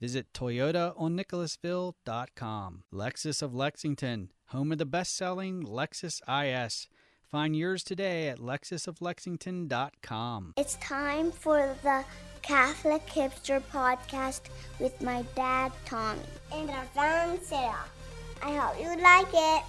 Visit toyotaonnicholasville.com. Lexus of Lexington, home of the best-selling Lexus IS. Find yours today at lexusoflexington.com. It's time for the Catholic Hipster Podcast with my dad, Tommy, and our friend, Sarah. I hope you like it.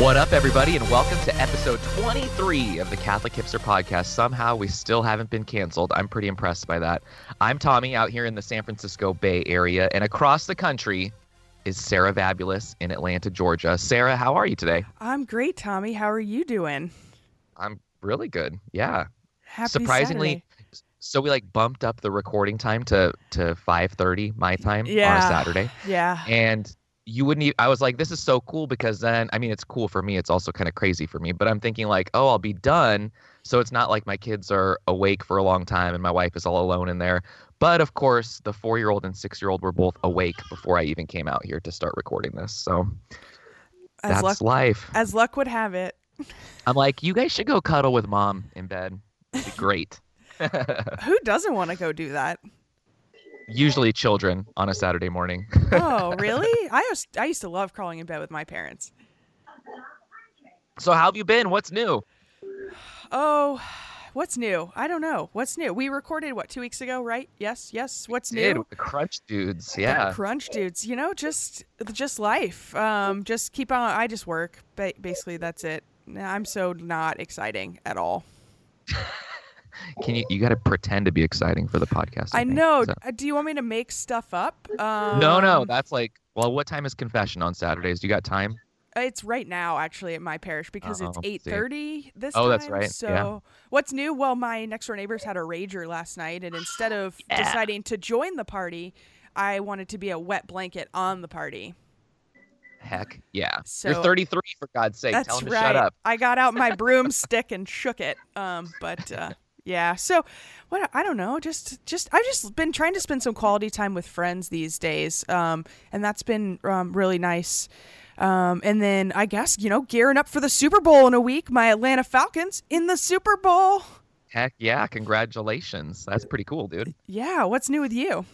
What up, everybody, and welcome to episode 23 of the Catholic Hipster Podcast. Somehow we still haven't been canceled. I'm pretty impressed by that. I'm Tommy out here in the San Francisco Bay Area, and across the country is Sarah Vabulous in Atlanta, Georgia. Sarah, how are you today? I'm great, Tommy. How are you doing? I'm really good. Yeah. Happy surprisingly, Saturday. So we like bumped up the recording time to 5:30 my time on a Saturday. Yeah. And you wouldn't even, I was like, this is so cool because then, I mean, it's cool for me. It's also kind of crazy for me, but I'm thinking like, oh, I'll be done. So it's not like my kids are awake for a long time and my wife is all alone in there. But of course, the 4-year-old and 6-year-old were both awake before I even came out here to start recording this. So that's life. As luck would have it. I'm like, you guys should go cuddle with mom in bed. It'd be great. Who doesn't want to go do that? Usually children on a Saturday morning. Oh, really? I used to love crawling in bed with my parents. So how have you been? What's new? Oh, what's new? I don't know. What's new? We recorded, 2 weeks ago, right? Yes. What's new? With the Crunch Dudes, yeah. The Crunch Dudes. You know, just life. Just keep on. I just work. Basically, that's it. I'm so not exciting at all. Can you got to pretend to be exciting for the podcast. I know. So. Do you want me to make stuff up? No. That's like, well, what time is confession on Saturdays? You got time? It's right now, actually, at my parish because it's 8:30 this time. Oh, that's right. So What's new? Well, my next door neighbors had a rager last night, and instead of deciding to join the party, I wanted to be a wet blanket on the party. Heck yeah. So, you're 33, for God's sake. Tell him to shut up. I got out my broomstick and shook it. Yeah. So, what? I don't know. Just I've just been trying to spend some quality time with friends these days, and that's been really nice. And then I guess gearing up for the Super Bowl in a week. My Atlanta Falcons in the Super Bowl. Heck yeah! Congratulations. That's pretty cool, dude. Yeah. What's new with you?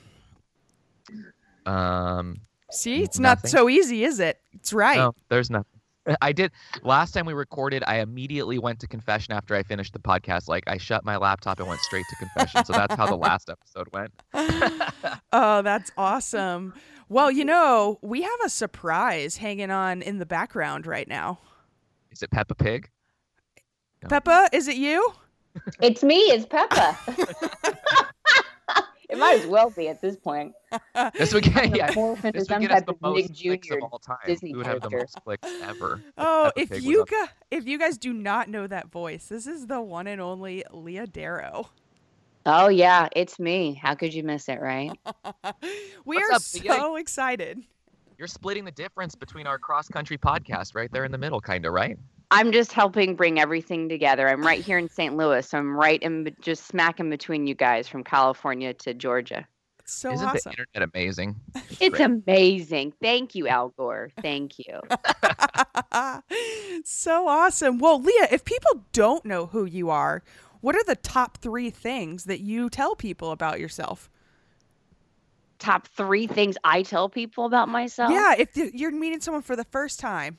See, it's nothing. Not so easy, is it? It's right. No, there's nothing. I did. Last time we recorded, I immediately went to confession after I finished the podcast. Like, I shut my laptop and went straight to confession. So that's how the last episode went. Oh, that's awesome. Well, we have a surprise hanging on in the background right now. Is it Peppa Pig? No. Peppa, is it you? It's me. It's Peppa. It might as well be at this point. This would get the most clicks of all time. Disney we would have the most clicks ever. Oh, if you guys do not know that voice, this is the one and only Leah Darrow. Oh yeah, it's me. How could you miss it, right? What's up, Leah? Excited. You're splitting the difference between our cross-country podcast right there in the middle, kind of, right? I'm just helping bring everything together. I'm right here in St. Louis. So I'm right in just smack in between you guys from California to Georgia. It's so awesome. Isn't the internet amazing? It's amazing. Thank you, Al Gore. Thank you. So awesome. Well, Leah, if people don't know who you are, what are the top 3 things that you tell people about yourself? Top 3 things I tell people about myself? Yeah, if you're meeting someone for the first time.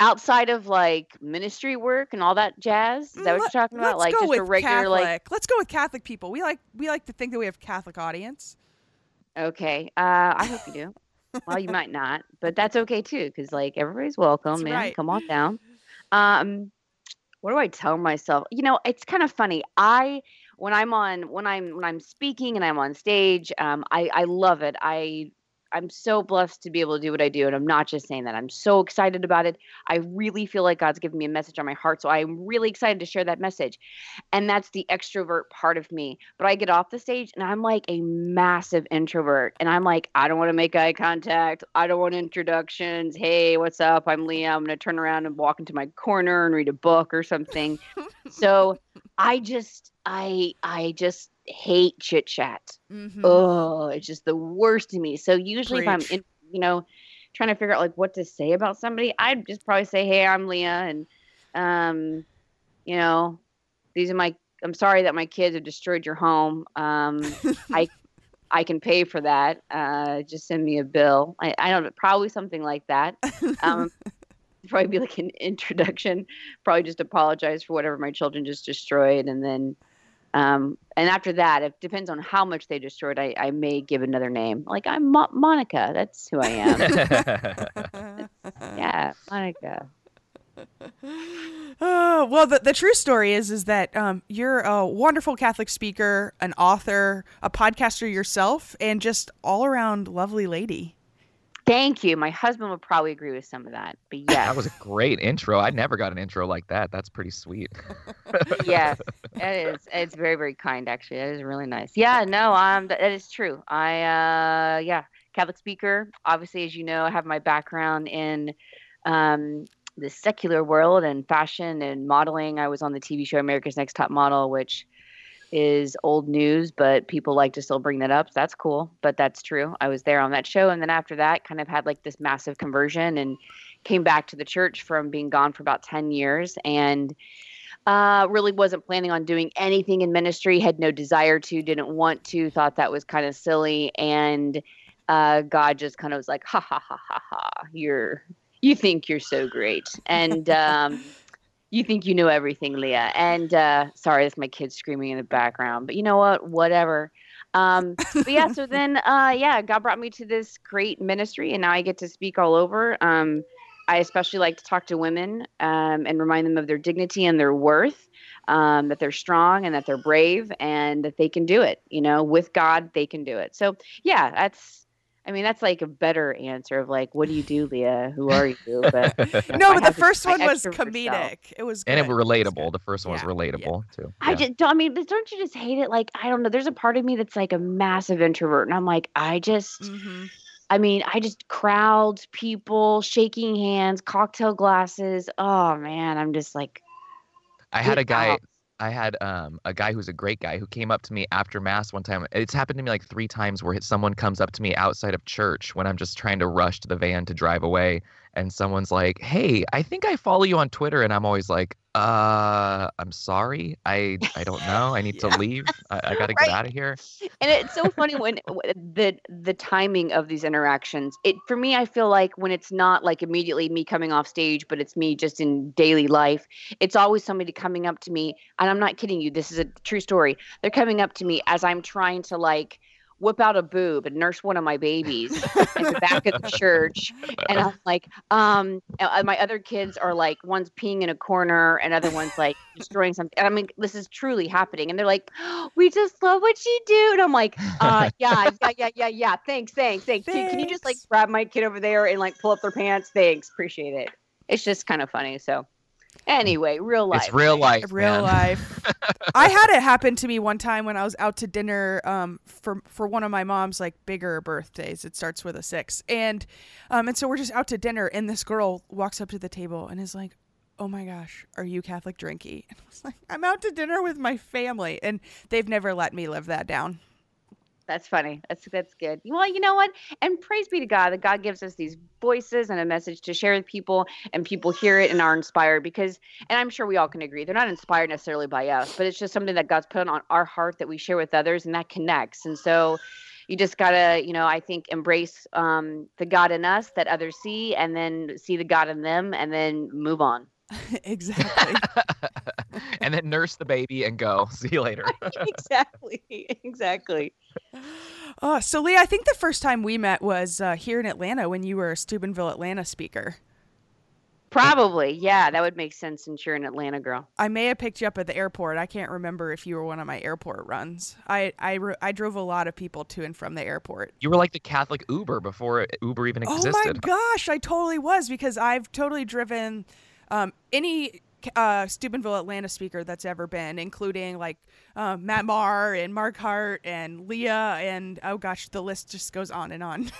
Outside of like ministry work and all that jazz, is that what you're talking about? Like just a regular Catholic. Like. Let's go with Catholic people. We like to think that we have Catholic audience. Okay, I hope you do. Well, you might not, but that's okay too, because like everybody's welcome, that's man. Right. Come on down. What do I tell myself? It's kind of funny. When I'm speaking and I'm on stage, I love it. I I'm so blessed to be able to do what I do. And I'm not just saying that. I'm so excited about it. I really feel like God's given me a message on my heart. So I'm really excited to share that message. And that's the extrovert part of me. But I get off the stage and I'm like a massive introvert. And I'm like, I don't want to make eye contact. I don't want introductions. Hey, what's up? I'm Leah. I'm going to turn around and walk into my corner and read a book or something. So I just hate chit chat. Mm-hmm. Oh, it's just the worst in me. So usually if I'm, trying to figure out like what to say about somebody, I'd just probably say, "Hey, I'm Leah, and these are my. I'm sorry that my kids have destroyed your home. I can pay for that. Just send me a bill. I don't know, probably something like that." Probably be like an introduction, probably just apologize for whatever my children just destroyed. And then, and after that, it depends on how much they destroyed. I may give another name. Like I'm Monica. That's who I am. Yeah. Monica. Oh, well, the true story is that you're a wonderful Catholic speaker, an author, a podcaster yourself, and just all around lovely lady. Thank you. My husband would probably agree with some of that, but yes. That was a great intro. I never got an intro like that. That's pretty sweet. Yes, it is. It's very, very kind, actually. That is really nice. Yeah, no, that is true. I Catholic speaker. Obviously, as you know, I have my background in the secular world and fashion and modeling. I was on the TV show America's Next Top Model, which is old news, but people like to still bring that up. So that's cool, but that's true. I was there on that show. And then after that, kind of had like this massive conversion and came back to the church from being gone for about 10 years and really wasn't planning on doing anything in ministry, had no desire to, didn't want to, thought that was kind of silly. And God just kind of was like, ha, ha, ha, ha, ha, you think you're so great. And you think you know everything, Leah. And sorry, that's my kids screaming in the background. But you know what? Whatever. But yeah, so then, God brought me to this great ministry, and now I get to speak all over. I especially like to talk to women and remind them of their dignity and their worth, that they're strong and that they're brave and that they can do it. With God, they can do it. So yeah, that's like a better answer of like, what do you do, Leah? Who are you? But, no, but the first one was comedic. Self. It was good. And it was relatable. The first one was relatable too. Yeah. Don't you just hate it? Like, I don't know. There's a part of me that's like a massive introvert. And I'm like, I just crowds, people, shaking hands, cocktail glasses. Oh man. I'm just like, I had a guy who's a great guy who came up to me after mass one time. It's happened to me like 3 times where someone comes up to me outside of church when I'm just trying to rush to the van to drive away. And someone's like, "Hey, I think I follow you on Twitter." And I'm always like, I'm sorry. I don't know. I need to leave. I got to get out of here. And it's so funny when the timing of these interactions, for me, I feel like when it's not like immediately me coming off stage, but it's me just in daily life, it's always somebody coming up to me. And I'm not kidding you. This is a true story. They're coming up to me as I'm trying to like whip out a boob and nurse one of my babies in the back of the church. And I'm like, my other kids are like, one's peeing in a corner and other one's like destroying something. And I mean, this is truly happening. And they're like, "We just love what you do." And I'm like, yeah. Thanks. Can you just like grab my kid over there and like pull up their pants? Thanks. Appreciate it. It's just kind of funny. So anyway, real life. It's real life. I had it happen to me one time when I was out to dinner for one of my mom's like bigger birthdays. It starts with a 6. And so we're just out to dinner and this girl walks up to the table and is like, "Oh my gosh, are you Catholic drinky?" And I was like, "I'm out to dinner with my family." And they've never let me live that down. That's funny. That's good. Well, you know what? And praise be to God that God gives us these voices and a message to share with people, and people hear it and are inspired because, and I'm sure we all can agree, they're not inspired necessarily by us, but it's just something that God's put on our heart that we share with others and that connects. And so you just gotta, I think embrace the God in us that others see and then see the God in them and then move on. Exactly. And then nurse the baby and go. See you later. Exactly. Oh, so Leah, I think the first time we met was here in Atlanta when you were a Steubenville, Atlanta speaker. Probably. Yeah, that would make sense since you're an Atlanta girl. I may have picked you up at the airport. I can't remember if you were one of my airport runs. I drove a lot of people to and from the airport. You were like the Catholic Uber before Uber even existed. Oh my gosh, I totally was, because I've totally driven any Steubenville Atlanta speaker that's ever been, including like Matt Marr and Mark Hart and Leah, and oh gosh, the list just goes on and on.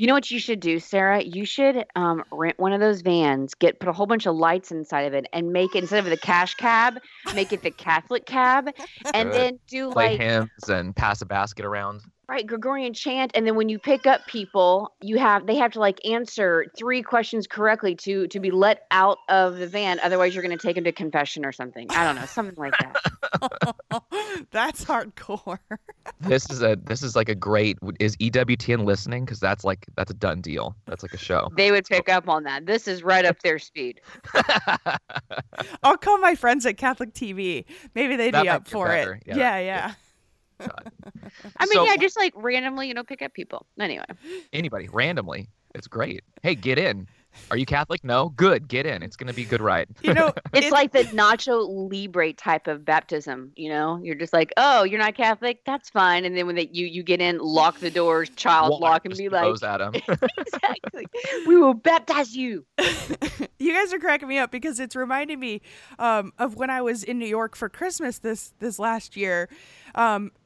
You know what you should do, Sarah? You should rent one of those vans, put a whole bunch of lights inside of it, and make it, instead of the cash cab, make it the Catholic cab, and then do play like hymns and pass a basket around. Right, Gregorian chant, and then when you pick up people, they have to like answer 3 questions correctly to be let out of the van. Otherwise, you're going to take them to confession or something. I don't know, something like that. That's hardcore. This is like a great. Is EWTN listening? Because that's a done deal. That's like a show. They would pick up on that. This is right up their speed. I'll call my friends at Catholic TV. Maybe they'd be up for it. Yeah. God. I mean, just like randomly, pick up people. Anyway. Anybody, randomly. It's great. Hey, get in. Are you Catholic? No? Good. Get in. It's going to be a good ride. It's like the Nacho Libre type of baptism, You're just like, oh, you're not Catholic? That's fine. And then when you get in, lock the doors, lock, and be like. At him. Exactly. We will baptize you. You guys are cracking me up because it's reminding me of when I was in New York for Christmas this last year.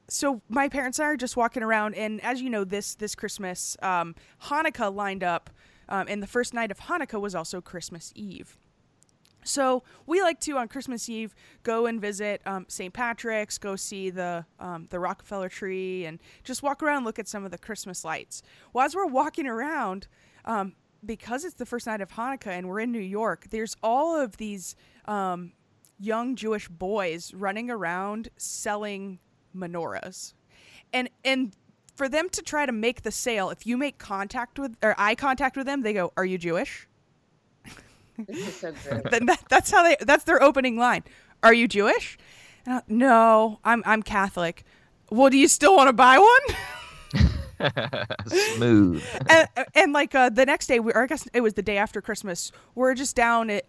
So my parents and I are just walking around, and as you know, this Christmas, Hanukkah lined up, and the first night of Hanukkah was also Christmas Eve. So we like to, on Christmas Eve, go and visit St. Patrick's, go see the Rockefeller tree, and just walk around and look at some of the Christmas lights. Well, as we're walking around, because it's the first night of Hanukkah and we're in New York, there's all of these young Jewish boys running around selling menorahs, and for them to try to make the sale, if you make contact with or eye contact with them, they go, "Are you Jewish?" This is so great. That's how that's their opening line. "Are you Jewish?" And no, I'm Catholic. Well, do you still want to buy one? Smooth. And like the next day, or I guess it was the day after Christmas, we're just down at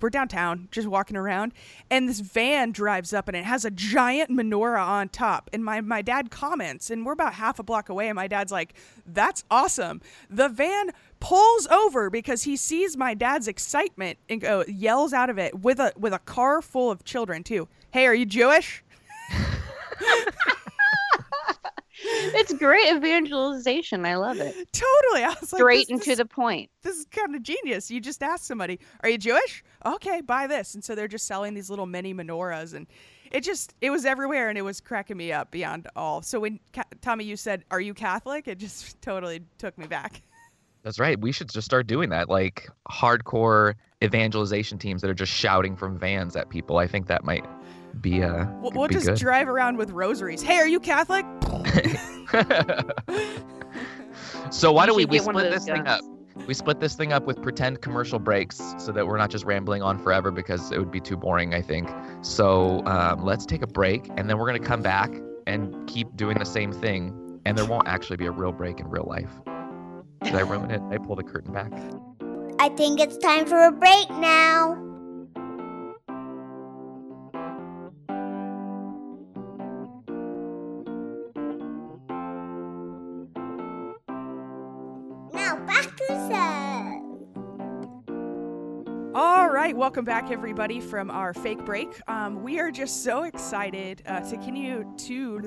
we're downtown, just walking around, and this van drives up and it has a giant menorah on top. And my dad comments, and we're about half a block away, and my dad's like, "That's awesome." The van pulls over because he sees my dad's excitement and yells out of it with a car full of children too, "Hey, are you Jewish?" It's great evangelization. I love it. Totally. I was like, straight and to the point. This is kind of genius. You just ask somebody, "Are you Jewish? Okay, buy this." And so they're just selling these little mini menorahs, and it was everywhere, and it was cracking me up beyond all. So when Tommy, you said, "Are you Catholic?" It just totally took me back. That's right. We should just start doing that, like hardcore evangelization teams that are just shouting from vans at people. I think that might be we'll just good. Drive around with rosaries. "Hey, are you Catholic?" So why don't we split this thing up? We split this thing up with pretend commercial breaks so that we're not just rambling on forever, because it would be too boring, I think. So let's take a break, and then we're going to come back and keep doing the same thing, and there won't actually be a real break in real life. Did I ruin it? I pulled the curtain back. I think it's time for a break now. Welcome back, everybody, from our fake break. We are just so excited to continue to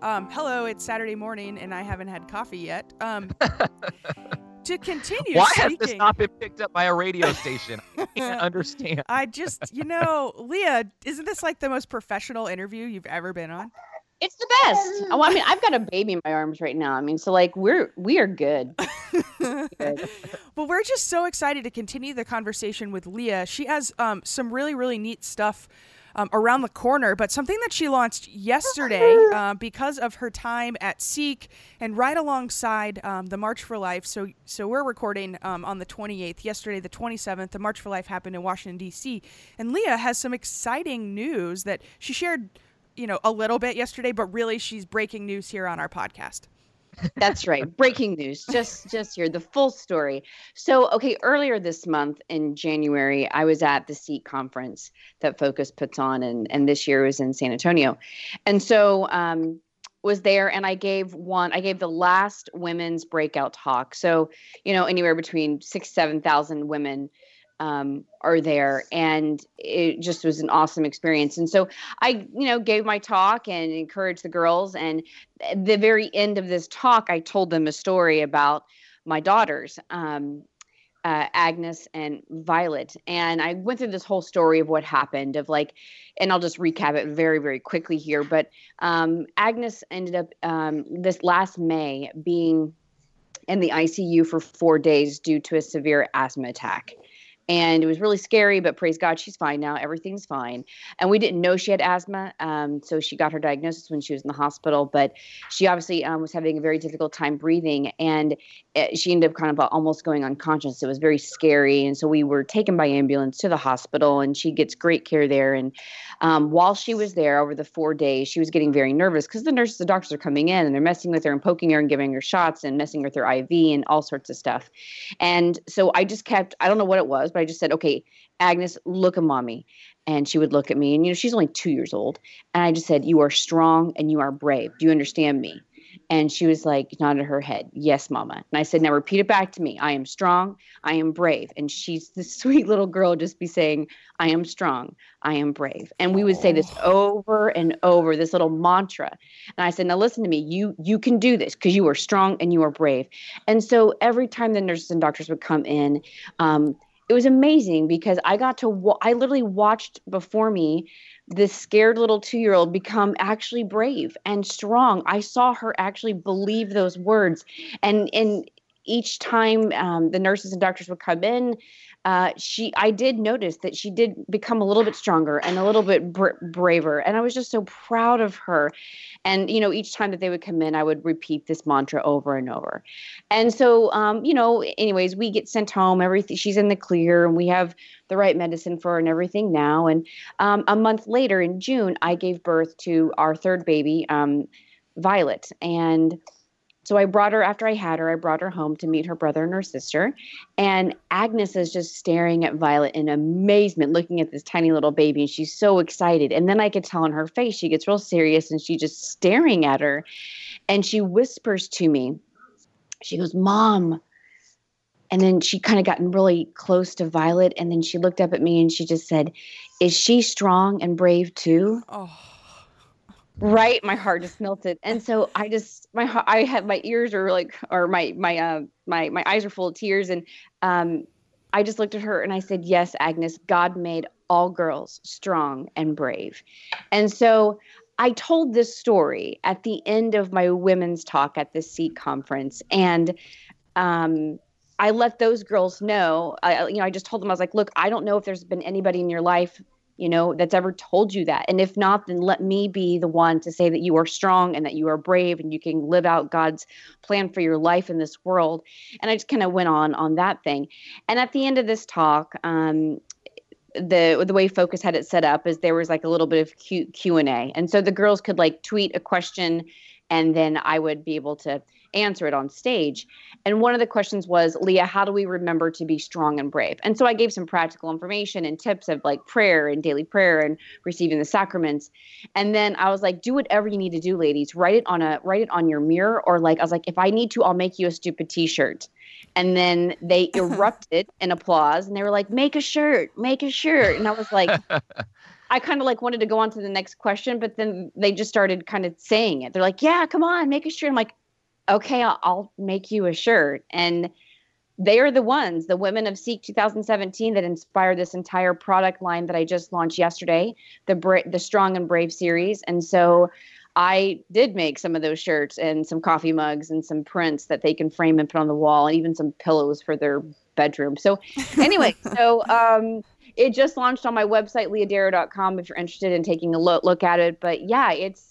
hello, it's Saturday morning, and I haven't had coffee yet. To continue Why speaking, has this not been picked up by a radio station? I can't understand. I just, Leah, isn't this like the most professional interview you've ever been on? It's the best. Oh, I mean, I've got a baby in my arms right now. I mean, so like we are good. Good. Well, we're just so excited to continue the conversation with Leah. She has some really, really neat stuff around the corner, but something that she launched yesterday because of her time at SEEK and right alongside the March for Life. So we're recording on the 28th. Yesterday, the 27th, the March for Life happened in Washington, D.C. And Leah has some exciting news that she shared a little bit yesterday, but really she's breaking news here on our podcast. That's right. Breaking news. Just here, the full story. So, okay, earlier this month in January, I was at the SEEK conference that Focus puts on, and this year was in San Antonio. And so was there, and I gave the last women's breakout talk. So, you know, anywhere between 6,000 to 7,000 women are there, and it just was an awesome experience. And so I, you know, gave my talk and encouraged the girls. And at the very end of this talk, I told them a story about my daughters, Agnes and Violet. And I went through this whole story of what happened, of like, and I'll just recap it very, very quickly here. But Agnes ended up this last May being in the ICU for 4 days due to a severe asthma attack. And it was really scary, but praise God, she's fine now. Everything's fine. And we didn't know she had asthma. So she got her diagnosis when she was in the hospital, but she obviously was having a very difficult time breathing, and she ended up kind of almost going unconscious. It was very scary. And so we were taken by ambulance to the hospital, and she gets great care there. And while she was there over the 4 days, she was getting very nervous because the nurses, the doctors are coming in and they're messing with her and poking her and giving her shots and messing with her IV and all sorts of stuff. And so I just kept, I don't know what it was, but I just said, okay, Agnes, look at mommy. And she would look at me, and, you know, she's only 2 years old. And I just said, you are strong and you are brave. Do you understand me? And she was like, nodded her head. Yes, mama. And I said, now repeat it back to me. I am strong. I am brave. And she's this sweet little girl just be saying, I am strong. I am brave. And we would say this over and over, this little mantra. And I said, now listen to me. You can do this because you are strong and you are brave. And so every time the nurses and doctors would come in, it was amazing because I got to, I literally watched before me this scared little 2-year-old become actually brave and strong. I saw her actually believe those words. And each time the nurses and doctors would come in, I did notice that she did become a little bit stronger and a little bit braver. And I was just so proud of her. And, you know, each time that they would come in, I would repeat this mantra over and over. And so, you know, anyways, we get sent home, everything, she's in the clear, and we have the right medicine for her and everything now. And a month later in June, I gave birth to our third baby, Violet. And so I brought her, after I had her, I brought her home to meet her brother and her sister. And Agnes is just staring at Violet in amazement, looking at this tiny little baby. And she's so excited. And then I could tell on her face, she gets real serious, and she's just staring at her. And she whispers to me, she goes, Mom. And then she kind of gotten really close to Violet. And then she looked up at me and she just said, is she strong and brave too? Oh. Right. My heart just melted. And so I just, I had, my ears are like, or my eyes are full of tears. And, I just looked at her and I said, yes, Agnes, God made all girls strong and brave. And so I told this story at the end of my women's talk at the SEEK conference. And, I let those girls know, I just told them, I was like, look, I don't know if there's been anybody in your life, you know, that's ever told you that. And if not, then let me be the one to say that you are strong and that you are brave and you can live out God's plan for your life in this world. And I just kind of went on that thing. And at the end of this talk, the way Focus had it set up is there was like a little bit of Q&A. And so the girls could like tweet a question, and then I would be able to answer it on stage. And one of the questions was, Leah, how do we remember to be strong and brave? And so I gave some practical information and tips of like prayer and daily prayer and receiving the sacraments. And then I was like, do whatever you need to do, ladies. Write it on your mirror, or like, I was like, if I need to, I'll make you a stupid t-shirt. And then they erupted in applause, and they were like, make a shirt. And I was like, I kind of like wanted to go on to the next question, but then they just started kind of saying it. They're like, yeah, come on, make a shirt. I'm like, okay, I'll make you a shirt. And they are the ones, the women of SEEK 2017, that inspired this entire product line that I just launched yesterday, the Strong and Brave series. And so I did make some of those shirts and some coffee mugs and some prints that they can frame and put on the wall, and even some pillows for their bedroom. So anyway, it just launched on my website, leahdarrow.com, if you're interested in taking a look at it. But yeah, it's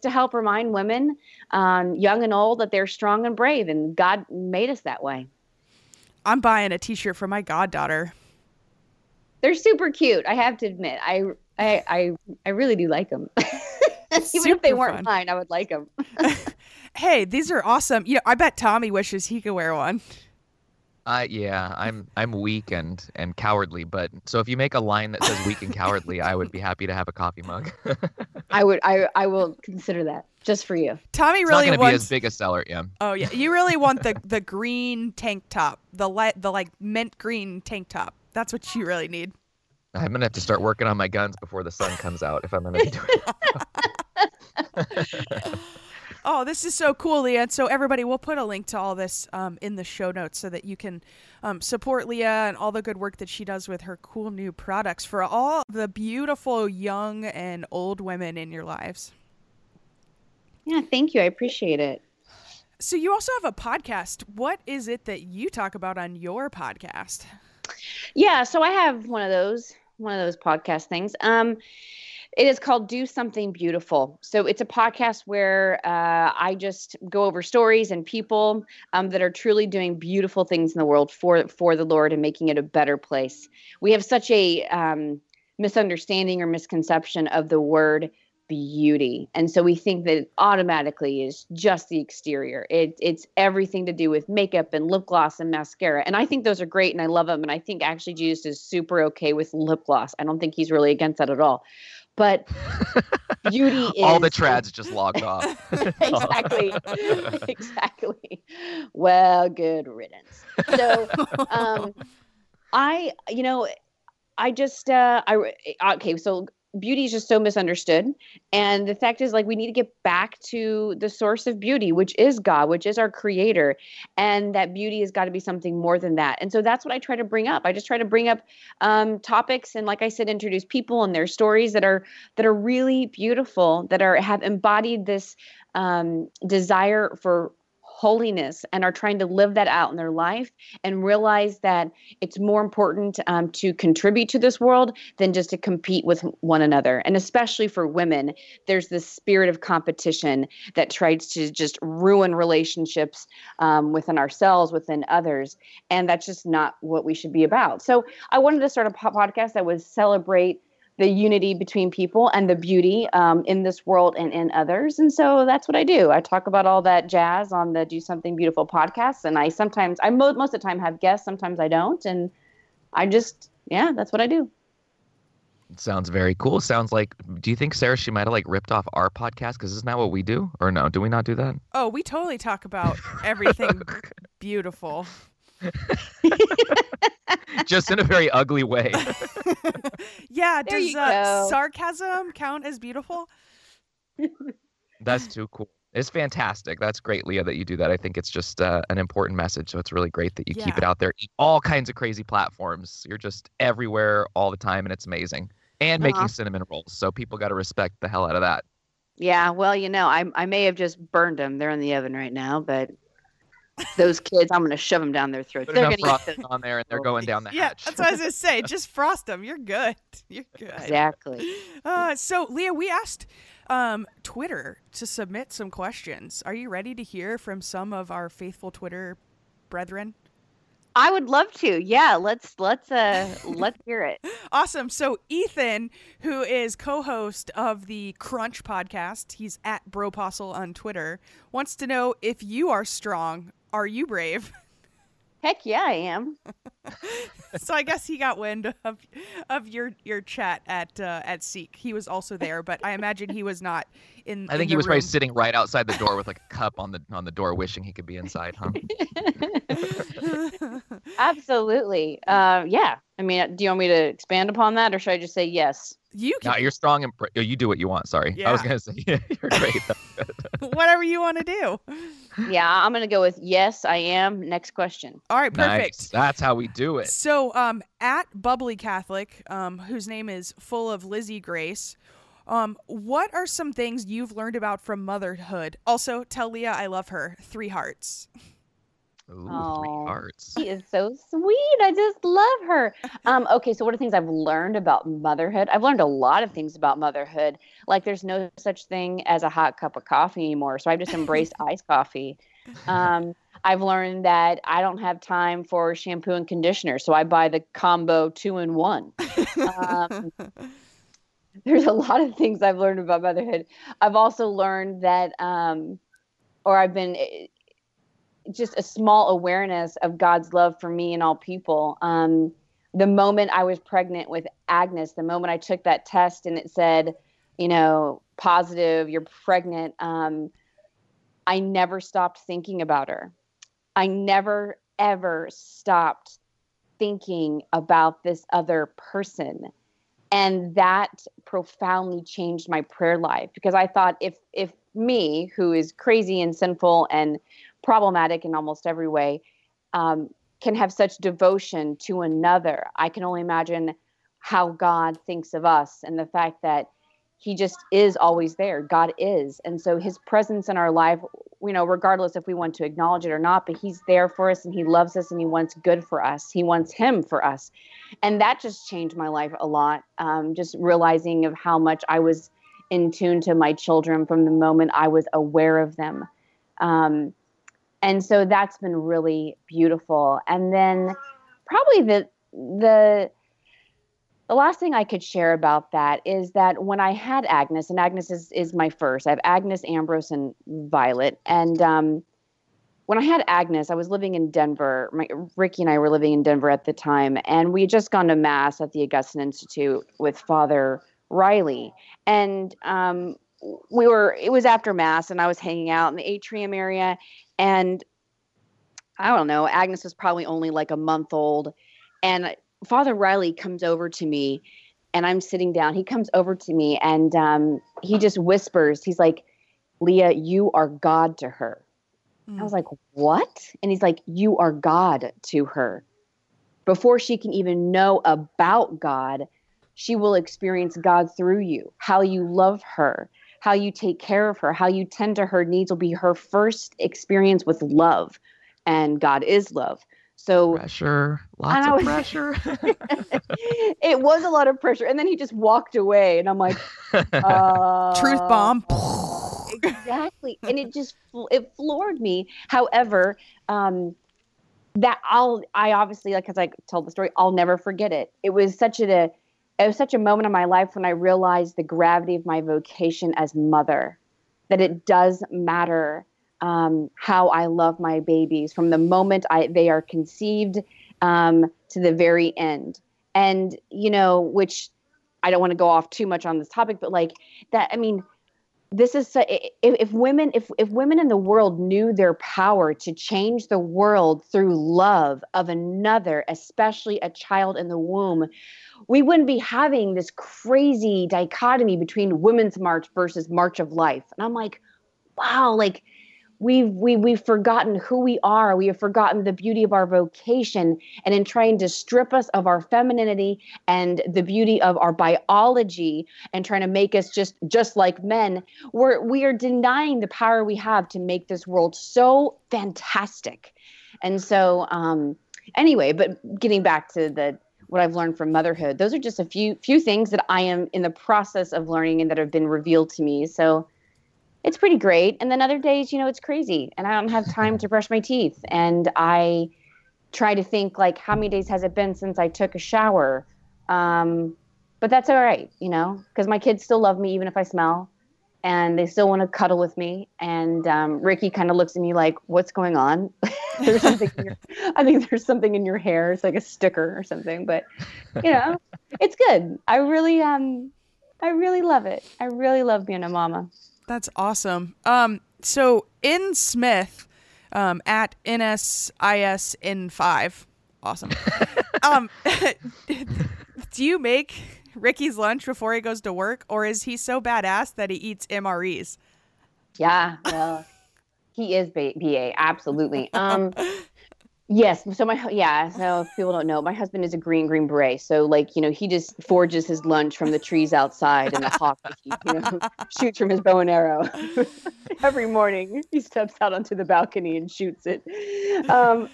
to help remind women, young and old, that they're strong and brave, and God made us that way. I'm buying a t-shirt for my goddaughter. They're super cute, I have to admit. I really do like them. Even if they weren't mine, I would like them. Hey, these are awesome. You know, I bet Tommy wishes he could wear one. Yeah, I'm weak and cowardly, but so if you make a line that says weak and cowardly, I would be happy to have a coffee mug. I will consider that just for you. Tommy it's really not gonna wants be as big a seller, yeah. Oh yeah, you really want the green tank top, the like mint green tank top. That's what you really need. I'm gonna have to start working on my guns before the sun comes out if I'm gonna be doing it. Oh, this is so cool, Leah. And so everybody, we'll put a link to all this in the show notes so that you can support Leah and all the good work that she does with her cool new products for all the beautiful young and old women in your lives. Yeah, thank you. I appreciate it. So you also have a podcast. What is it that you talk about on your podcast? Yeah, so I have one of those podcast things. It is called Do Something Beautiful. So it's a podcast where I just go over stories and people that are truly doing beautiful things in the world for the Lord and making it a better place. We have such a misunderstanding or misconception of the word beauty. And so we think that it automatically is just the exterior. It's everything to do with makeup and lip gloss and mascara. And I think those are great and I love them. And I think actually Jesus is super okay with lip gloss. I don't think he's really against that at all. But beauty is... All the trads just logged off. Exactly. Exactly. Well, good riddance. So So beauty is just so misunderstood. And the fact is, like, we need to get back to the source of beauty, which is God, which is our creator. And that beauty has got to be something more than that. And so that's what I try to bring up. I just try to bring up topics. And like I said, introduce people and their stories that are really beautiful, have embodied this desire for holiness and are trying to live that out in their life and realize that it's more important to contribute to this world than just to compete with one another. And especially for women, there's this spirit of competition that tries to just ruin relationships within ourselves, within others. And that's just not what we should be about. So I wanted to start a podcast that would celebrate the unity between people and the beauty in this world and in others. And so that's what I do. I talk about all that jazz on the Do Something Beautiful podcast. And most of the time have guests, sometimes I don't. And that's what I do. It sounds very cool. Sounds like, do you think, Sarah, she might have like ripped off our podcast? Because isn't that what we do? Or no, do we not do that? Oh, we totally talk about everything beautiful. Just in a very ugly way. Yeah, does sarcasm count as beautiful? That's too cool. It's fantastic. That's great, Leah, that you do that. I think it's just an important message, so it's really great that you keep it out there. All kinds of crazy platforms. You're just everywhere all the time, and it's amazing. And making cinnamon rolls, so people got to respect the hell out of that. Yeah, well, I may have just burned them. They're in the oven right now, but... Those kids, I'm going to shove them down their throats. Put enough frosting on there and they're going down the hatch. Yeah, that's what I was going to say. Just frost them. You're good. You're good. Exactly. So, Leah, we asked Twitter to submit some questions. Are you ready to hear from some of our faithful Twitter brethren? I would love to. Yeah, let's hear it. Awesome. So Ethan, who is co-host of the Crunch podcast, he's at Bropostle on Twitter, wants to know if you are strong. Are you brave? Heck yeah, I am. So I guess he got wind of your chat at SEEK. He was also there, but I imagine he was not in. I think he was probably sitting right outside the door with like a cup on the door, wishing he could be inside, huh? Absolutely. Yeah. I mean, do you want me to expand upon that, or should I just say yes? You can. No, you're strong and you do what you want. Sorry, yeah. I was gonna say you're great. Whatever you want to do. Yeah, I'm gonna go with yes, I am. Next question. All right, perfect. Nice. That's how we do it. So, at Bubbly Catholic, whose name is Full of Lizzie Grace, what are some things you've learned about from motherhood? Also, tell Leah I love her. 3 hearts. Ooh, oh, 3 hearts. She is so sweet. I just love her. Okay, so what are things I've learned about motherhood? I've learned a lot of things about motherhood. Like there's no such thing as a hot cup of coffee anymore. So I've just embraced iced coffee. I've learned that I don't have time for shampoo and conditioner. So I buy the combo 2-in-1. there's a lot of things I've learned about motherhood. I've also learned that, or I've been just a small awareness of God's love for me and all people. The moment I was pregnant with Agnes, the moment I took that test and it said, you know, positive, you're pregnant. I never stopped thinking about her. I never, ever stopped thinking about this other person. And that profoundly changed my prayer life, because I thought if me, who is crazy and sinful and problematic in almost every way, can have such devotion to another, I can only imagine how God thinks of us, and the fact that he just is always there. God is. And so his presence in our life, you know, regardless if we want to acknowledge it or not, but he's there for us and he loves us and he wants good for us. He wants him for us. And that just changed my life a lot. Just realizing of how much I was in tune to my children from the moment I was aware of them. And so that's been really beautiful. And then probably the last thing I could share about that is that when I had Agnes, and Agnes is my first, I have Agnes, Ambrose, and Violet. And when I had Agnes, I was living in Denver. Ricky and I were living in Denver at the time, and we had just gone to mass at the Augustine Institute with Father Riley. And it was after mass, and I was hanging out in the atrium area. And I don't know, Agnes was probably only like a month old. And Father Riley comes over to me, and I'm sitting down. He comes over to me, and he just whispers. He's like, "Leah, you are God to her." Mm. I was like, "What?" And he's like, "You are God to her. Before she can even know about God, she will experience God through you. How you love her, how you take care of her, how you tend to her needs will be her first experience with love. And God is love." So pressure, lots of pressure. It was a lot of pressure. And then he just walked away, and I'm like, truth bomb. Exactly. And it floored me. However, that I obviously, like, as I told the story, I'll never forget it. It was such a moment in my life when I realized the gravity of my vocation as mother, that it does matter how I love my babies from the moment they are conceived to the very end. And, you know, which I don't want to go off too much on this topic, but like that, I mean, this is, if women in the world knew their power to change the world through love of another, especially a child in the womb, we wouldn't be having this crazy dichotomy between Women's March versus March of Life. And I'm like, wow, like, We've forgotten who we are. We have forgotten the beauty of our vocation. And in trying to strip us of our femininity and the beauty of our biology and trying to make us just like men, we are denying the power we have to make this world so fantastic. And so anyway, but getting back to what I've learned from motherhood, those are just a few things that I am in the process of learning and that have been revealed to me. So it's pretty great. And then other days, you know, it's crazy and I don't have time to brush my teeth. And I try to think, like, how many days has it been since I took a shower? But that's all right, you know, because my kids still love me even if I smell, and they still want to cuddle with me. And Ricky kind of looks at me like, "What's going on?" I think there's something in your hair. It's like a sticker or something, but, you know, it's good. I really love it. I really love being a mama. That's awesome. So in Smith, at NSISN5, awesome. Do you make Ricky's lunch before he goes to work, or is he so badass that he eats MREs? Yeah, well, he is BA, absolutely. Yes. So if people don't know, my husband is a Green Beret. So, like, you know, he just forages his lunch from the trees outside and the hawk that he, you know, shoots from his bow and arrow. Every morning he steps out onto the balcony and shoots it.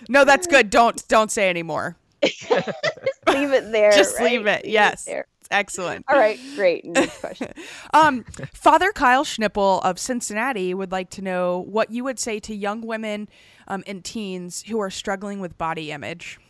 No, that's good. Don't say anymore. Just leave it there. Just right? Leave it. Yes. Leave it there. Excellent. All right, great. Next question. Father Kyle Schnipple of Cincinnati would like to know what you would say to young women and teens who are struggling with body image.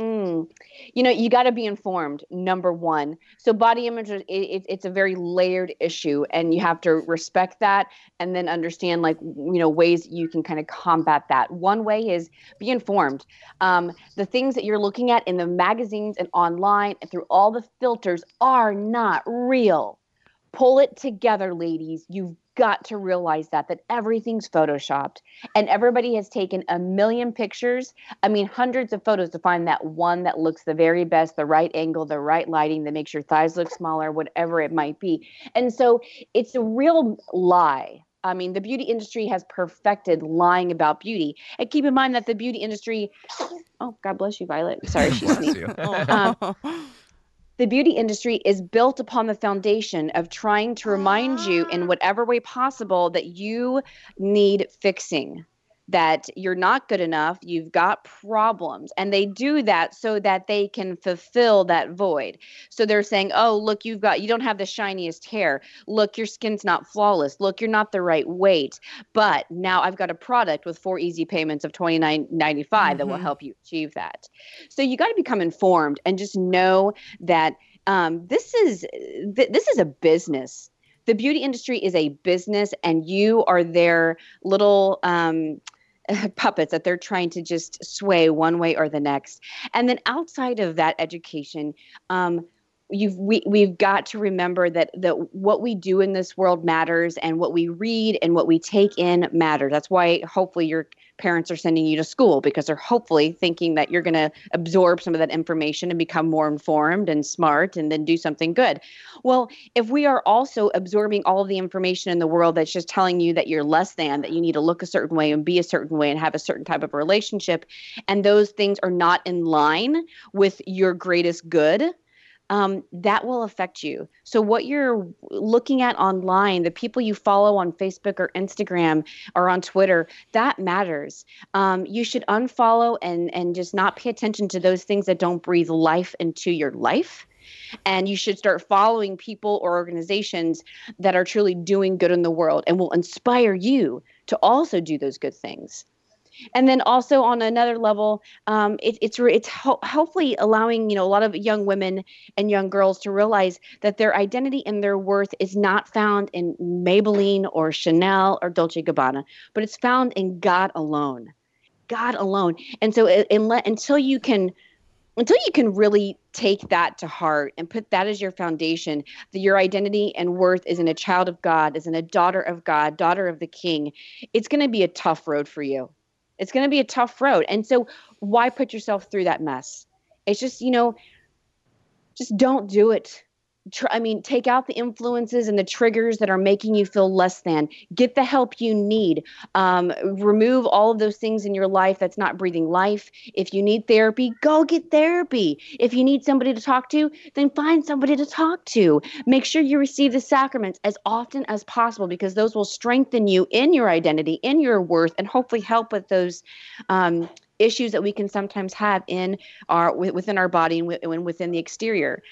You know, you got to be informed, number one. So body image, it's a very layered issue, and you have to respect that and then understand, like, you know, ways you can kind of combat that. One way is be informed. The things that you're looking at in the magazines and online and through all the filters are not real. Pull it together, ladies. You've got to realize that everything's photoshopped, and everybody has taken a million pictures. I mean, hundreds of photos to find that one that looks the very best, the right angle, the right lighting that makes your thighs look smaller, whatever it might be. And so it's a real lie. I mean, the beauty industry has perfected lying about beauty. And keep in mind that the beauty industry, oh, God bless you, Violet. Sorry, she sneezed. The beauty industry is built upon the foundation of trying to remind you in whatever way possible that you need fixing, that you're not good enough, you've got problems. And they do that so that they can fulfill that void. So they're saying, oh, look, you don't have the shiniest hair. Look, your skin's not flawless. Look, you're not the right weight. But now I've got a product with 4 easy payments of $29.95 that will help you achieve that. So you got to become informed and just know that this is a business. The beauty industry is a business, and you are their little puppets that they're trying to just sway one way or the next. And then outside of that education, we've got to remember that what we do in this world matters, and what we read and what we take in matters. That's why hopefully your parents are sending you to school, because they're hopefully thinking that you're going to absorb some of that information and become more informed and smart and then do something good. Well, if we are also absorbing all of the information in the world that's just telling you that you're less than, that you need to look a certain way and be a certain way and have a certain type of relationship, and those things are not in line with your greatest good, that will affect you. So what you're looking at online, the people you follow on Facebook or Instagram or on Twitter, that matters. You should unfollow and just not pay attention to those things that don't breathe life into your life. And you should start following people or organizations that are truly doing good in the world and will inspire you to also do those good things. And then also on another level, it's hopefully allowing, you know, a lot of young women and young girls to realize that their identity and their worth is not found in Maybelline or Chanel or Dolce & Gabbana, but it's found in God alone. God alone. And so until you can really take that to heart and put that as your foundation, that your identity and worth is in a child of God, is in a daughter of God, daughter of the King, it's going to be a tough road for you. It's going to be a tough road. And so why put yourself through that mess? It's just, you know, just don't do it. Take out the influences and the triggers that are making you feel less than. Get the help you need. Remove all of those things in your life that's not breathing life. If you need therapy, go get therapy. If you need somebody to talk to, then find somebody to talk to. Make sure you receive the sacraments as often as possible, because those will strengthen you in your identity, in your worth, and hopefully help with those issues that we can sometimes have within our body and within the exterior.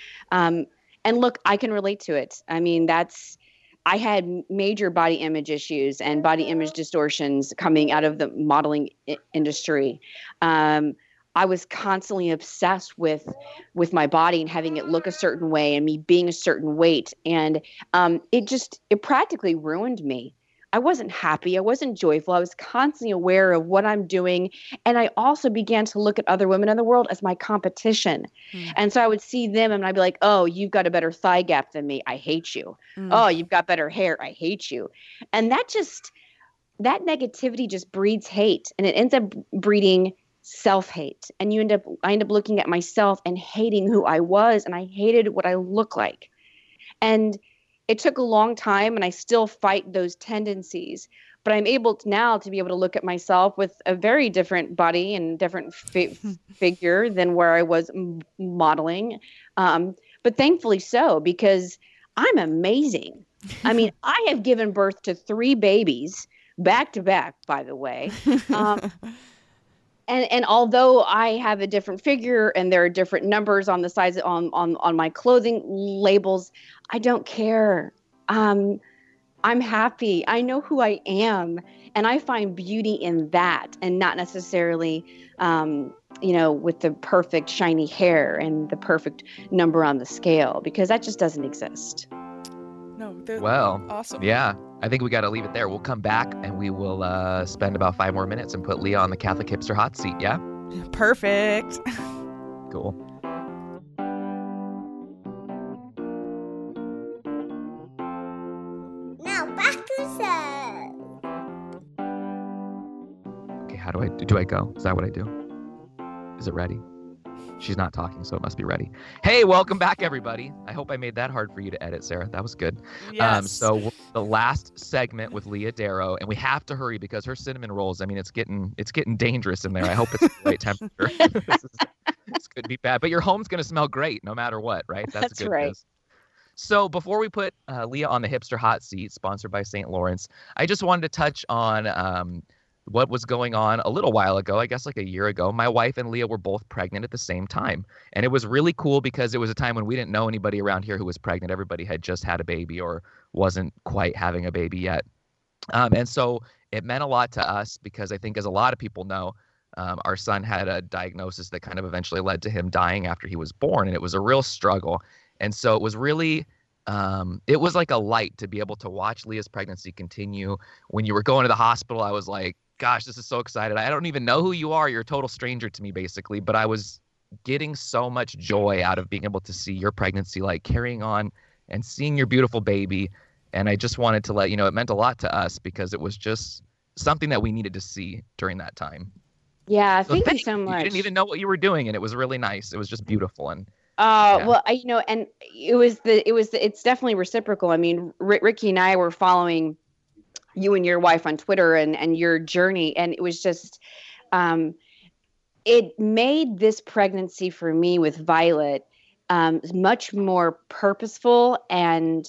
And look, I can relate to it. I mean, I had major body image issues and body image distortions coming out of the modeling industry. I was constantly obsessed with my body and having it look a certain way and me being a certain weight. And it practically ruined me. I wasn't happy. I wasn't joyful. I was constantly aware of what I'm doing. And I also began to look at other women in the world as my competition. Mm. And so I would see them and I'd be like, oh, you've got a better thigh gap than me. I hate you. Mm. Oh, you've got better hair. I hate you. And that negativity just breeds hate, and it ends up breeding self-hate. And I end up looking at myself and hating who I was, and I hated what I looked like. And it took a long time, and I still fight those tendencies, but I'm able to now be able to look at myself with a very different body and different figure than where I was modeling. But thankfully so, because I'm amazing. I mean, I have given birth to 3 babies back to back, by the way. And although I have a different figure and there are different numbers on the size on my clothing labels, I don't care. I'm happy. I know who I am, and I find beauty in that, and not necessarily you know, with the perfect shiny hair and the perfect number on the scale, because that just doesn't exist. No, they're awesome. Yeah, I think we got to leave it there. We'll come back and we will spend about 5 more minutes and put Leah on the Catholic hipster hot seat. Yeah. Perfect. Cool. Now back to show. Okay, how do I go? Is that what I do? Is it ready? She's not talking, so it must be ready. Hey, welcome back, everybody. I hope I made that hard for you to edit, Sarah. That was good. Yes. So the last segment with Leah Darrow, and we have to hurry because her cinnamon rolls, I mean, it's getting dangerous in there. I hope it's the right temperature. This could be bad, but your home's going to smell great no matter what, right? That's good right. News. So before we put Leah on the hipster hot seat, sponsored by St. Lawrence, I just wanted to touch on what was going on a little while ago, I guess like a year ago. My wife and Leah were both pregnant at the same time. And it was really cool because it was a time when we didn't know anybody around here who was pregnant. Everybody had just had a baby or wasn't quite having a baby yet. And so it meant a lot to us because I think, as a lot of people know, our son had a diagnosis that kind of eventually led to him dying after he was born. And it was a real struggle. And so it was really... it was like a light to be able to watch Leah's pregnancy continue. When you were going to the hospital, I was like, gosh, this is so excited. I don't even know who you are. You're a total stranger to me, basically. But I was getting so much joy out of being able to see your pregnancy, like carrying on and seeing your beautiful baby. And I just wanted to let you know, it meant a lot to us because it was just something that we needed to see during that time. Yeah, thank you so much. You didn't even know what you were doing, and it was really nice. It was just beautiful. And well, you know, and it's definitely reciprocal. I mean, Ricky and I were following you and your wife on Twitter and your journey. And it was just, it made this pregnancy for me with Violet much more purposeful. And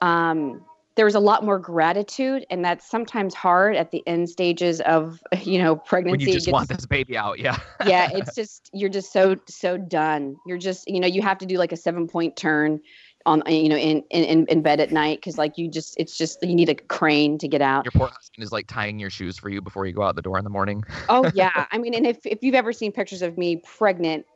there was a lot more gratitude. And that's sometimes hard at the end stages of, you know, pregnancy. When you just want this baby out. Yeah. Yeah. It's just, you're just so done. You're just, you know, you have to do like a 7-point turn on, you know, in bed at night, because like you just, it's just, you need a crane to get out. Your poor husband is like tying your shoes for you before you go out the door in the morning. Oh yeah, I mean, and if you've ever seen pictures of me pregnant,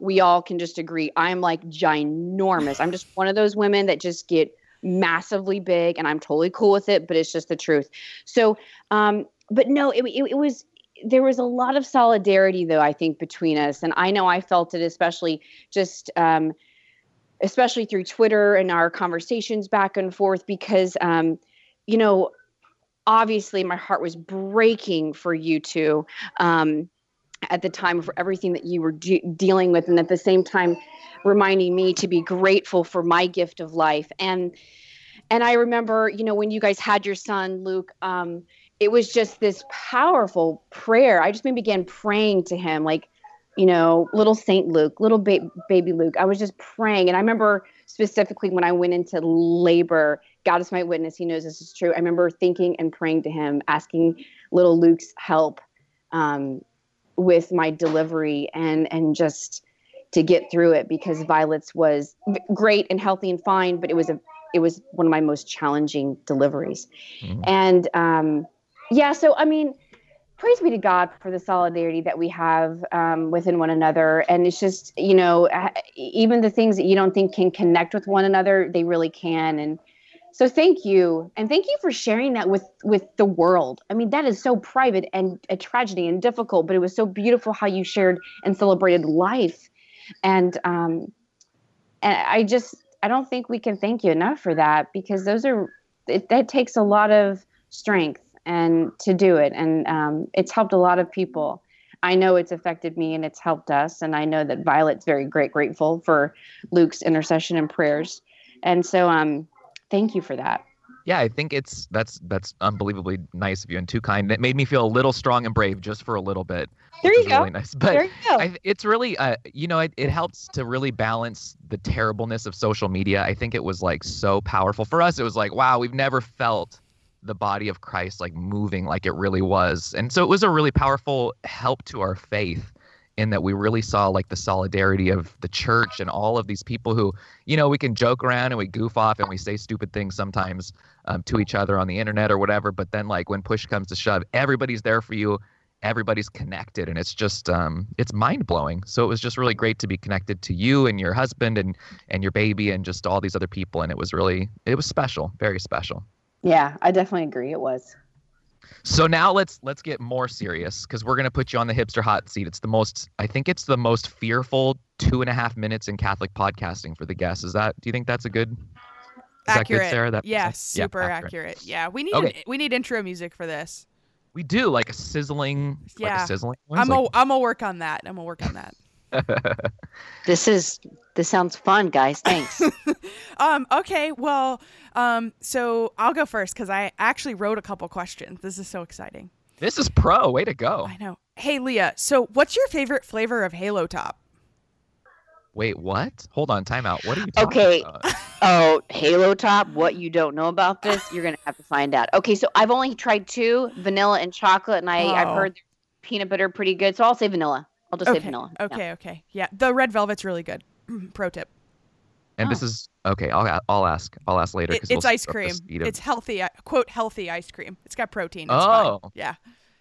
we all can just agree I'm like ginormous. I'm just one of those women that just get massively big, and I'm totally cool with it, but it's just the truth. So, but no, it was. There was a lot of solidarity though, I think, between us, and I know I felt it, especially just. Especially through Twitter and our conversations back and forth, because, you know, obviously my heart was breaking for you two at the time, for everything that you were dealing with. And at the same time, reminding me to be grateful for my gift of life. And I remember, you know, when you guys had your son, Luke, it was just this powerful prayer. I just began praying to him, like, you know, little St. Luke, little baby Luke. I was just praying. And I remember specifically when I went into labor, God is my witness, he knows this is true. I remember thinking and praying to him, asking little Luke's help with my delivery and just to get through it, because Violet's was great and healthy and fine, but it was one of my most challenging deliveries. Mm-hmm. And yeah, so I mean, praise be to God for the solidarity that we have within one another. And it's just, you know, even the things that you don't think can connect with one another, they really can. And so thank you. And thank you for sharing that with the world. I mean, that is so private and a tragedy and difficult, but it was so beautiful how you shared and celebrated life. And I don't think we can thank you enough for that, because that takes a lot of strength. And to do it. And it's helped a lot of people. I know it's affected me and it's helped us. And I know that Violet's very grateful for Luke's intercession and prayers. And so thank you for that. Yeah, I think that's unbelievably nice of you and too kind. It made me feel a little strong and brave just for a little bit. There you go. Really nice. But there you go. It's really, you know, it helps to really balance the terribleness of social media. I think it was like so powerful for us. It was like, wow, we've never felt the body of Christ like moving like it really was. And so it was a really powerful help to our faith, in that we really saw like the solidarity of the church and all of these people who, you know, we can joke around and we goof off and we say stupid things sometimes to each other on the internet or whatever. But then like when push comes to shove, everybody's there for you. everybody's connected, and it's just it's mind-blowing. So it was just really great to be connected to you and your husband and your baby and just all these other people, and it was special, very special. Yeah, I definitely agree, it was. So now let's get more serious, because we're going to put you on the hipster hot seat. I think it's the most fearful 2.5 minutes in Catholic podcasting for the guests. Do you think that's a good? Accurate. That good, Sarah? Super accurate. Yeah, we need we need intro music for this. We do, like a sizzling. Yeah. Like a sizzling one. I'm gonna work on that. This sounds fun, guys. Thanks. Okay. Well, so I'll go first because I actually wrote a couple questions. This is so exciting. This is pro. Way to go. I know. Hey, Leah. So what's your favorite flavor of Halo Top? Wait, what? Hold on. Time out. What are you talking about? Okay. Oh, Halo Top. What you don't know about this, you're going to have to find out. Okay. So I've only tried two, vanilla and chocolate, and I've heard peanut butter pretty good. So I'll say vanilla. I'll just say vanilla. Okay. Yeah. Okay. Yeah. The red velvet's really good. Pro tip. And this is okay. I'll ask later. It's ice cream. It's healthy. Quote healthy ice cream. It's got protein. It's fine. Yeah.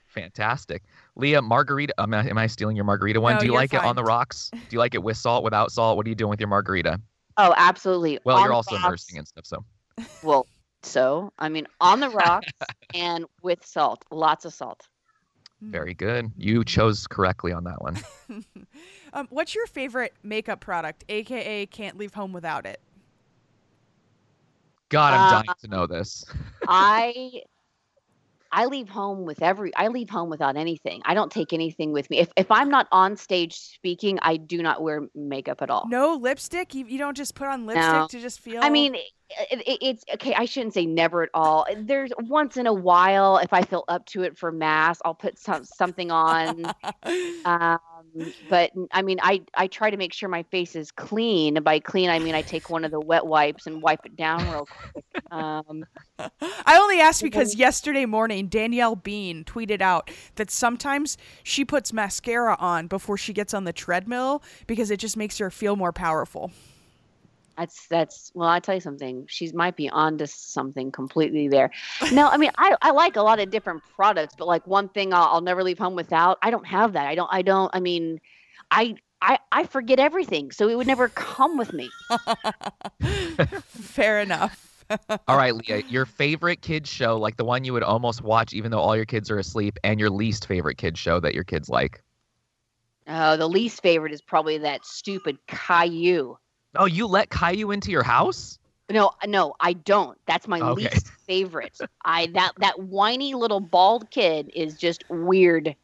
Fantastic. Leah, margarita. Am I stealing your margarita one? No, do you like it on the rocks? Do you like it with salt, without salt? What are you doing with your margarita? Oh, absolutely. Well, you're also nursing and stuff, so. Well, on the rocks and with salt, lots of salt. Very good. You chose correctly on that one. What's your favorite makeup product, aka can't leave home without it? God, I'm dying to know this. I leave home without anything. I don't take anything with me. If I'm not on stage speaking, I do not wear makeup at all. No lipstick? You don't just put on lipstick to just feel? I mean, it's okay. I shouldn't say never at all. There's once in a while, if I feel up to it for mass, I'll put something on. But I mean, I try to make sure my face is clean. And by clean, I mean I take one of the wet wipes and wipe it down real quick. I only asked because yesterday morning, Danielle Bean tweeted out that sometimes she puts mascara on before she gets on the treadmill because it just makes her feel more powerful. Well, I'll tell you something. She might be onto something completely there. No, I mean, I like a lot of different products, but like one thing I'll never leave home without, I don't have that. I forget everything. So it would never come with me. Fair enough. All right, Leah, your favorite kids show, like the one you would almost watch even though all your kids are asleep, and your least favorite kids show that your kids like. Oh, the least favorite is probably that stupid Caillou. Oh, you let Caillou into your house? No, I don't. That's my least favorite. That whiny little bald kid is just weird.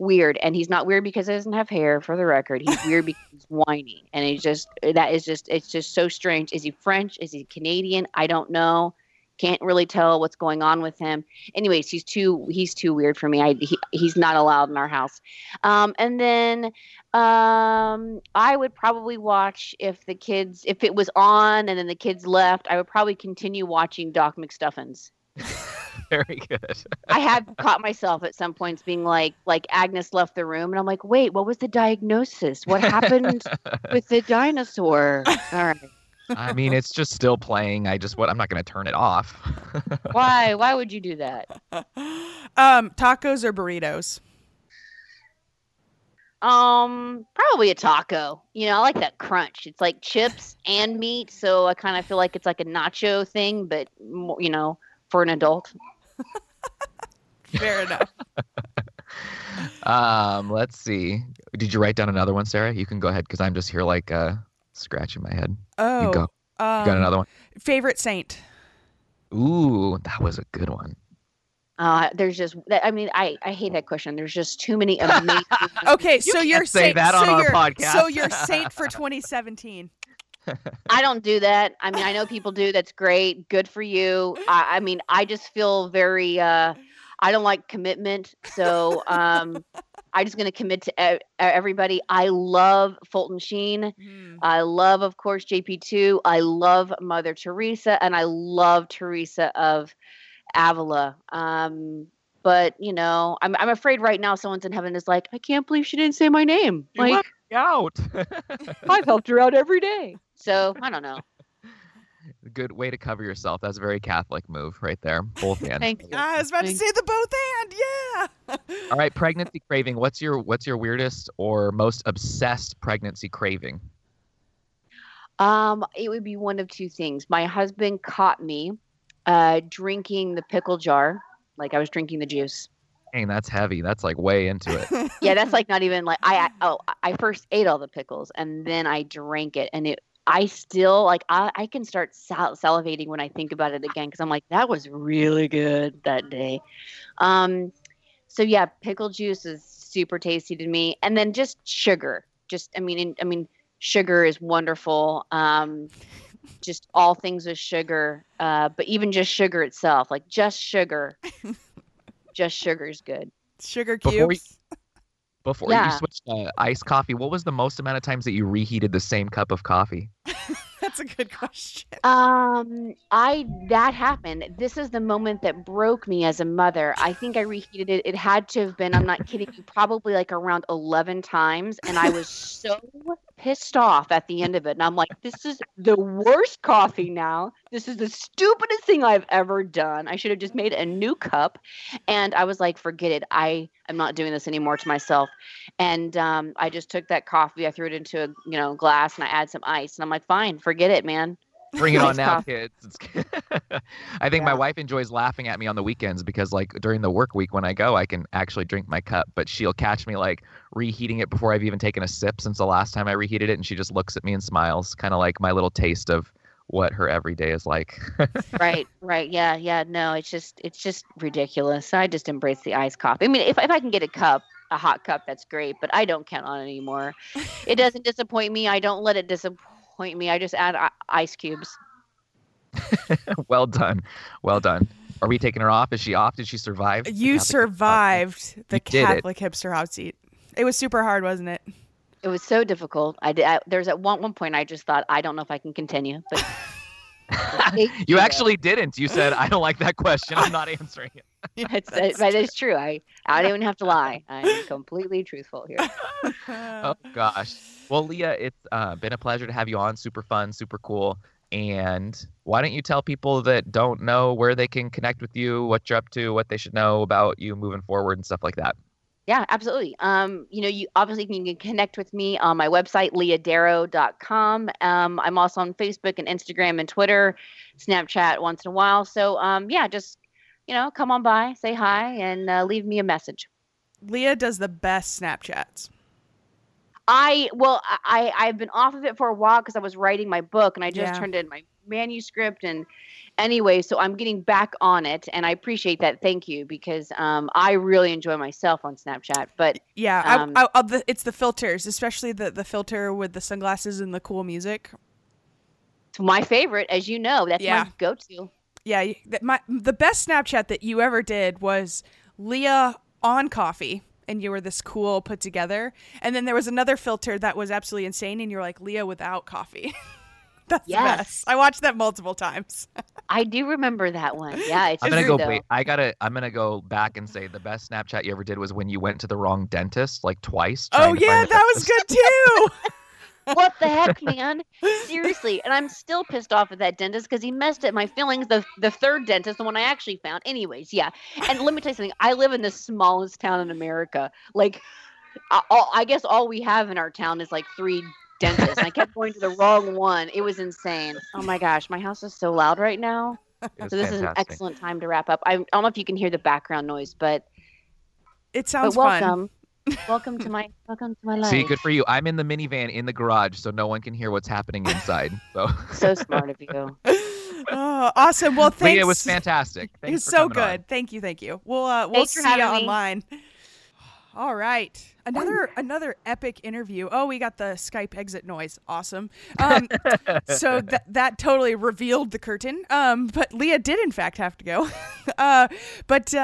And he's not weird because he doesn't have hair, for the record. He's weird because he's whiny. And it's just so strange. Is he French? Is he Canadian? I don't know. Can't really tell what's going on with him. Anyways, he's too weird for me. He's not allowed in our house. And then I would probably watch if it was on and then the kids left, I would probably continue watching Doc McStuffins. Very good. I have caught myself at some points being like Agnes left the room and I'm like, wait, what was the diagnosis? What happened with the dinosaur? All right. I mean, it's just still playing. I'm not going to turn it off. Why? Why would you do that? Tacos or burritos? Probably a taco. I like that crunch. It's like chips and meat, so I kind of feel like it's like a nacho thing, but for an adult. Fair enough. Let's see. Did you write down another one, Sarah? You can go ahead because I'm just here like scratching my head. Oh, you go. You got another one? Favorite saint. Ooh, that was a good one. There's just, I mean, I hate that question. There's just too many amazing. Okay, so you're saying that on our podcast. So you're saint for 2017. I don't do that. I mean, I know people do. That's great. Good for you. I just feel very. I don't like commitment, so I'm just going to commit to everybody. I love Fulton Sheen. Mm. I love, of course, JP2. I love Mother Teresa, and I love Teresa of Avila. But, I'm afraid right now someone's in heaven is like, I can't believe she didn't say my name. You helped me out. I've helped her out every day. So, I don't know. a good way to cover yourself. That's a very Catholic move right there. Both hands. Thank you. I was about to say the both hand. Yeah. All right. Pregnancy craving. What's your weirdest or most obsessed pregnancy craving? It would be one of two things. My husband caught me drinking the pickle jar. Like I was drinking the juice. Dang, that's heavy. That's like way into it. Yeah, that's like not even like I first ate all the pickles and then I drank it, and I can start salivating when I think about it again, because I'm like, that was really good that day. So yeah, pickle juice is super tasty to me, and then just sugar. Sugar is wonderful. Just all things with sugar, but even just sugar itself, like just sugar. Just sugar is good. Sugar cubes. Before you switched to iced coffee, what was the most amount of times that you reheated the same cup of coffee? That's a good question. That happened. This is the moment that broke me as a mother. I think I reheated it. It had to have been, I'm not kidding you, probably like around 11 times. And I was so pissed off at the end of it. And I'm like, this is the worst coffee now. This is the stupidest thing I've ever done. I should have just made a new cup. And I was like, forget it. I am not doing this anymore to myself. And I just took that coffee. I threw it into a glass, and I add some ice. And I'm like, fine, forget it, man. Bring it on now, kids. I think my wife enjoys laughing at me on the weekends because, like, during the work week when I go, I can actually drink my cup. But she'll catch me, like, reheating it before I've even taken a sip since the last time I reheated it. And she just looks at me and smiles, kind of like my little taste of what her everyday is like. Right. Yeah. No, it's just ridiculous. I just embrace the iced coffee. I mean, if I can get a hot cup, that's great. But I don't count on it anymore. It doesn't disappoint me. I don't let it disappoint me. I just add ice cubes. Well done. Are we taking her off? Is she off? Did she survive? You survived the Catholic Hipster hot seat. It was super hard, wasn't it? It was so difficult. There's at one point I just thought, I don't know if I can continue. But you actually didn't. You said, I don't like that question. I'm not answering it. That is true. I don't even have to lie. I'm completely truthful here. Oh, gosh. Well, Leah, it's been a pleasure to have you on. Super fun, super cool. And why don't you tell people that don't know where they can connect with you, what you're up to, what they should know about you moving forward and stuff like that. Yeah, absolutely. You obviously can connect with me on my website, leahdarrow.com. I'm also on Facebook and Instagram and Twitter, Snapchat once in a while. So, just, come on by, say hi, and leave me a message. Leah does the best Snapchats. I've been off of it for a while because I was writing my book, and I just turned in my manuscript, and anyway, so I'm getting back on it, and I appreciate that. Thank you, because I really enjoy myself on Snapchat. But yeah, it's the filters, especially the filter with the sunglasses and the cool music. It's my favorite, as you know. That's my go-to. Yeah, the best Snapchat that you ever did was Leah on coffee, and you were this cool put together. And then there was another filter that was absolutely insane, and you're like Leah without coffee. That's the best. I watched that multiple times. I do remember that one. Yeah, it's I'm gonna go back and say the best Snapchat you ever did was when you went to the wrong dentist like twice. Oh yeah, that was good too. What the heck, man? Seriously. And I'm still pissed off at that dentist because he messed at my feelings. The third dentist, the one I actually found. Anyways, yeah. And let me tell you something. I live in the smallest town in America. Like, I guess all we have in our town is like three dentist. I kept going to the wrong one. It was insane. Oh my gosh, my house is so loud right now. So this is an excellent time to wrap up. I don't know if you can hear the background noise, but it sounds welcome. Fun. Welcome to my life. See, good for you. I'm in the minivan in the garage, so no one can hear what's happening inside. So smart of you. Oh, awesome. Well, thanks. Leah, it was fantastic. Thanks for coming on. Thank you. We'll see you online. All right. Another epic interview. Oh, we got the Skype exit noise. Awesome. So that totally revealed the curtain. But Leah did, in fact, have to go. But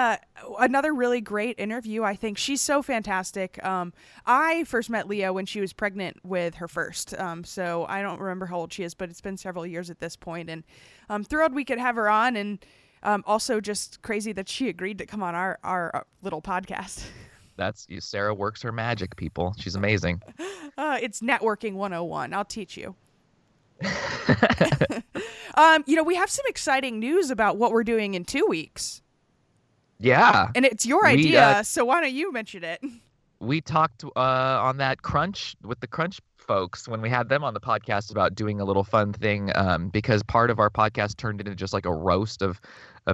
another really great interview. I think she's so fantastic. I first met Leah when she was pregnant with her first. So I don't remember how old she is, but it's been several years at this point. And I'm thrilled we could have her on. And also just crazy that she agreed to come on our little podcast. That's you. Sarah works her magic, people. She's amazing. It's networking 101. I'll teach you. We have some exciting news about what we're doing in 2 weeks. Yeah. And it's your idea, so why don't you mention it? We talked on that Crunch with the Crunch folks when we had them on the podcast about doing a little fun thing because part of our podcast turned into just like a roast of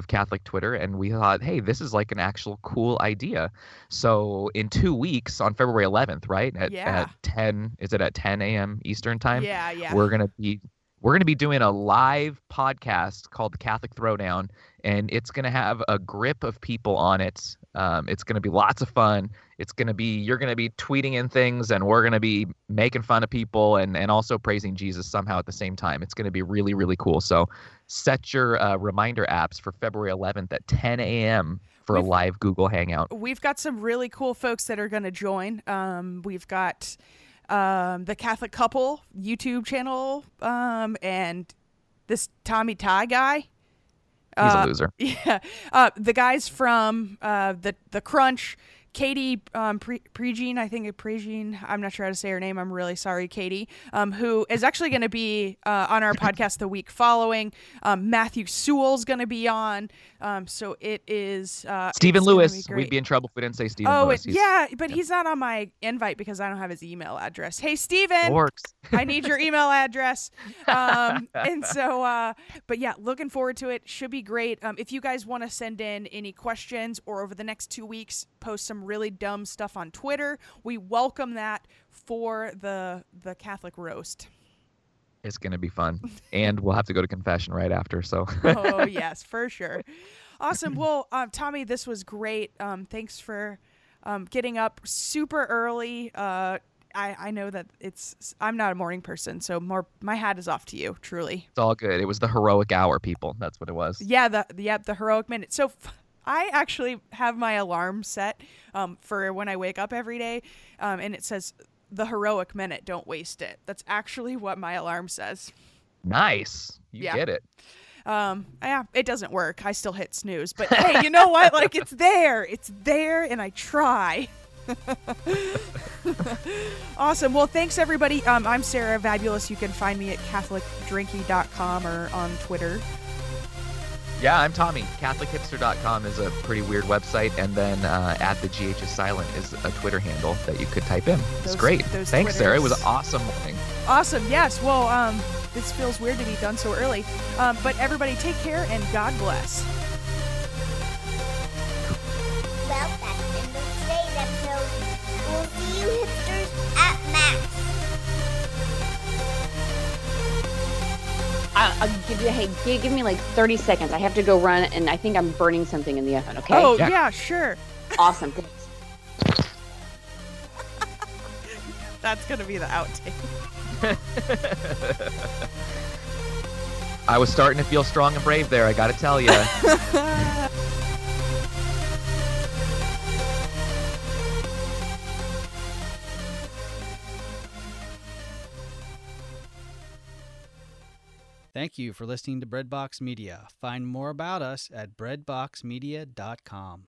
Catholic Twitter, and we thought, hey, this is like an actual cool idea. So in 2 weeks on February 11th, right? At 10, is it at 10 a.m. Eastern time? Yeah. We're going to be doing a live podcast called The Catholic Throwdown, and it's going to have a grip of people on it. It's going to be lots of fun. You're going to be tweeting in things, and we're going to be making fun of people and also praising Jesus somehow at the same time. It's going to be really, really cool. So set your reminder apps for February 11th at 10 a.m. for a live Google Hangout. We've got some really cool folks that are going to join. We've got... the Catholic Couple YouTube channel, and this Tommy Ty guy. He's a loser. Yeah. The guys from the Crunch, Katie Prejean, I think Prejean. I'm not sure how to say her name. I'm really sorry, Katie, who is actually going to be on our podcast the week following. Matthew Sewell's going to be on. So it is... Stephen Lewis. We'd be in trouble if we didn't say Stephen Lewis. But he's not on my invite because I don't have his email address. Hey, Stephen, I need your email address. Looking forward to it. Should be great. If you guys want to send in any questions or over the next 2 weeks, post some really dumb stuff on Twitter. We welcome that for the Catholic roast. It's going to be fun. And we'll have to go to confession right after. So. Oh, yes, for sure. Awesome. Well, Tommy, this was great. Thanks for getting up super early. I know that I'm not a morning person, so my hat is off to you, truly. It's all good. It was the heroic hour, people. That's what it was. Yeah, the heroic minute. So I actually have my alarm set for when I wake up every day, and it says, the heroic minute, don't waste it. That's actually what my alarm says. Nice. You get it. It doesn't work. I still hit snooze. But hey, you know what? Like, it's there. It's there, and I try. Awesome. Well, thanks, everybody. I'm Sarah Vabulous. You can find me at catholicdrinky.com or on Twitter. Yeah, I'm Tommy. CatholicHipster.com is a pretty weird website. And then at the GH is silent is a Twitter handle that you could type in. It's great. Thanks, Twitters. Sarah. It was an awesome morning. Awesome. Yes. Well, this feels weird to be done so early. But everybody take care and God bless. Well, that's the end of today's episode. We'll see you hipsters at Max. I'll give you give me like 30 seconds. I have to go run, and I think I'm burning something in the oven, okay? Oh, yeah sure. Awesome. Thanks. That's going to be the outtake. I was starting to feel strong and brave there, I got to tell you. Thank you for listening to Breadbox Media. Find more about us at breadboxmedia.com.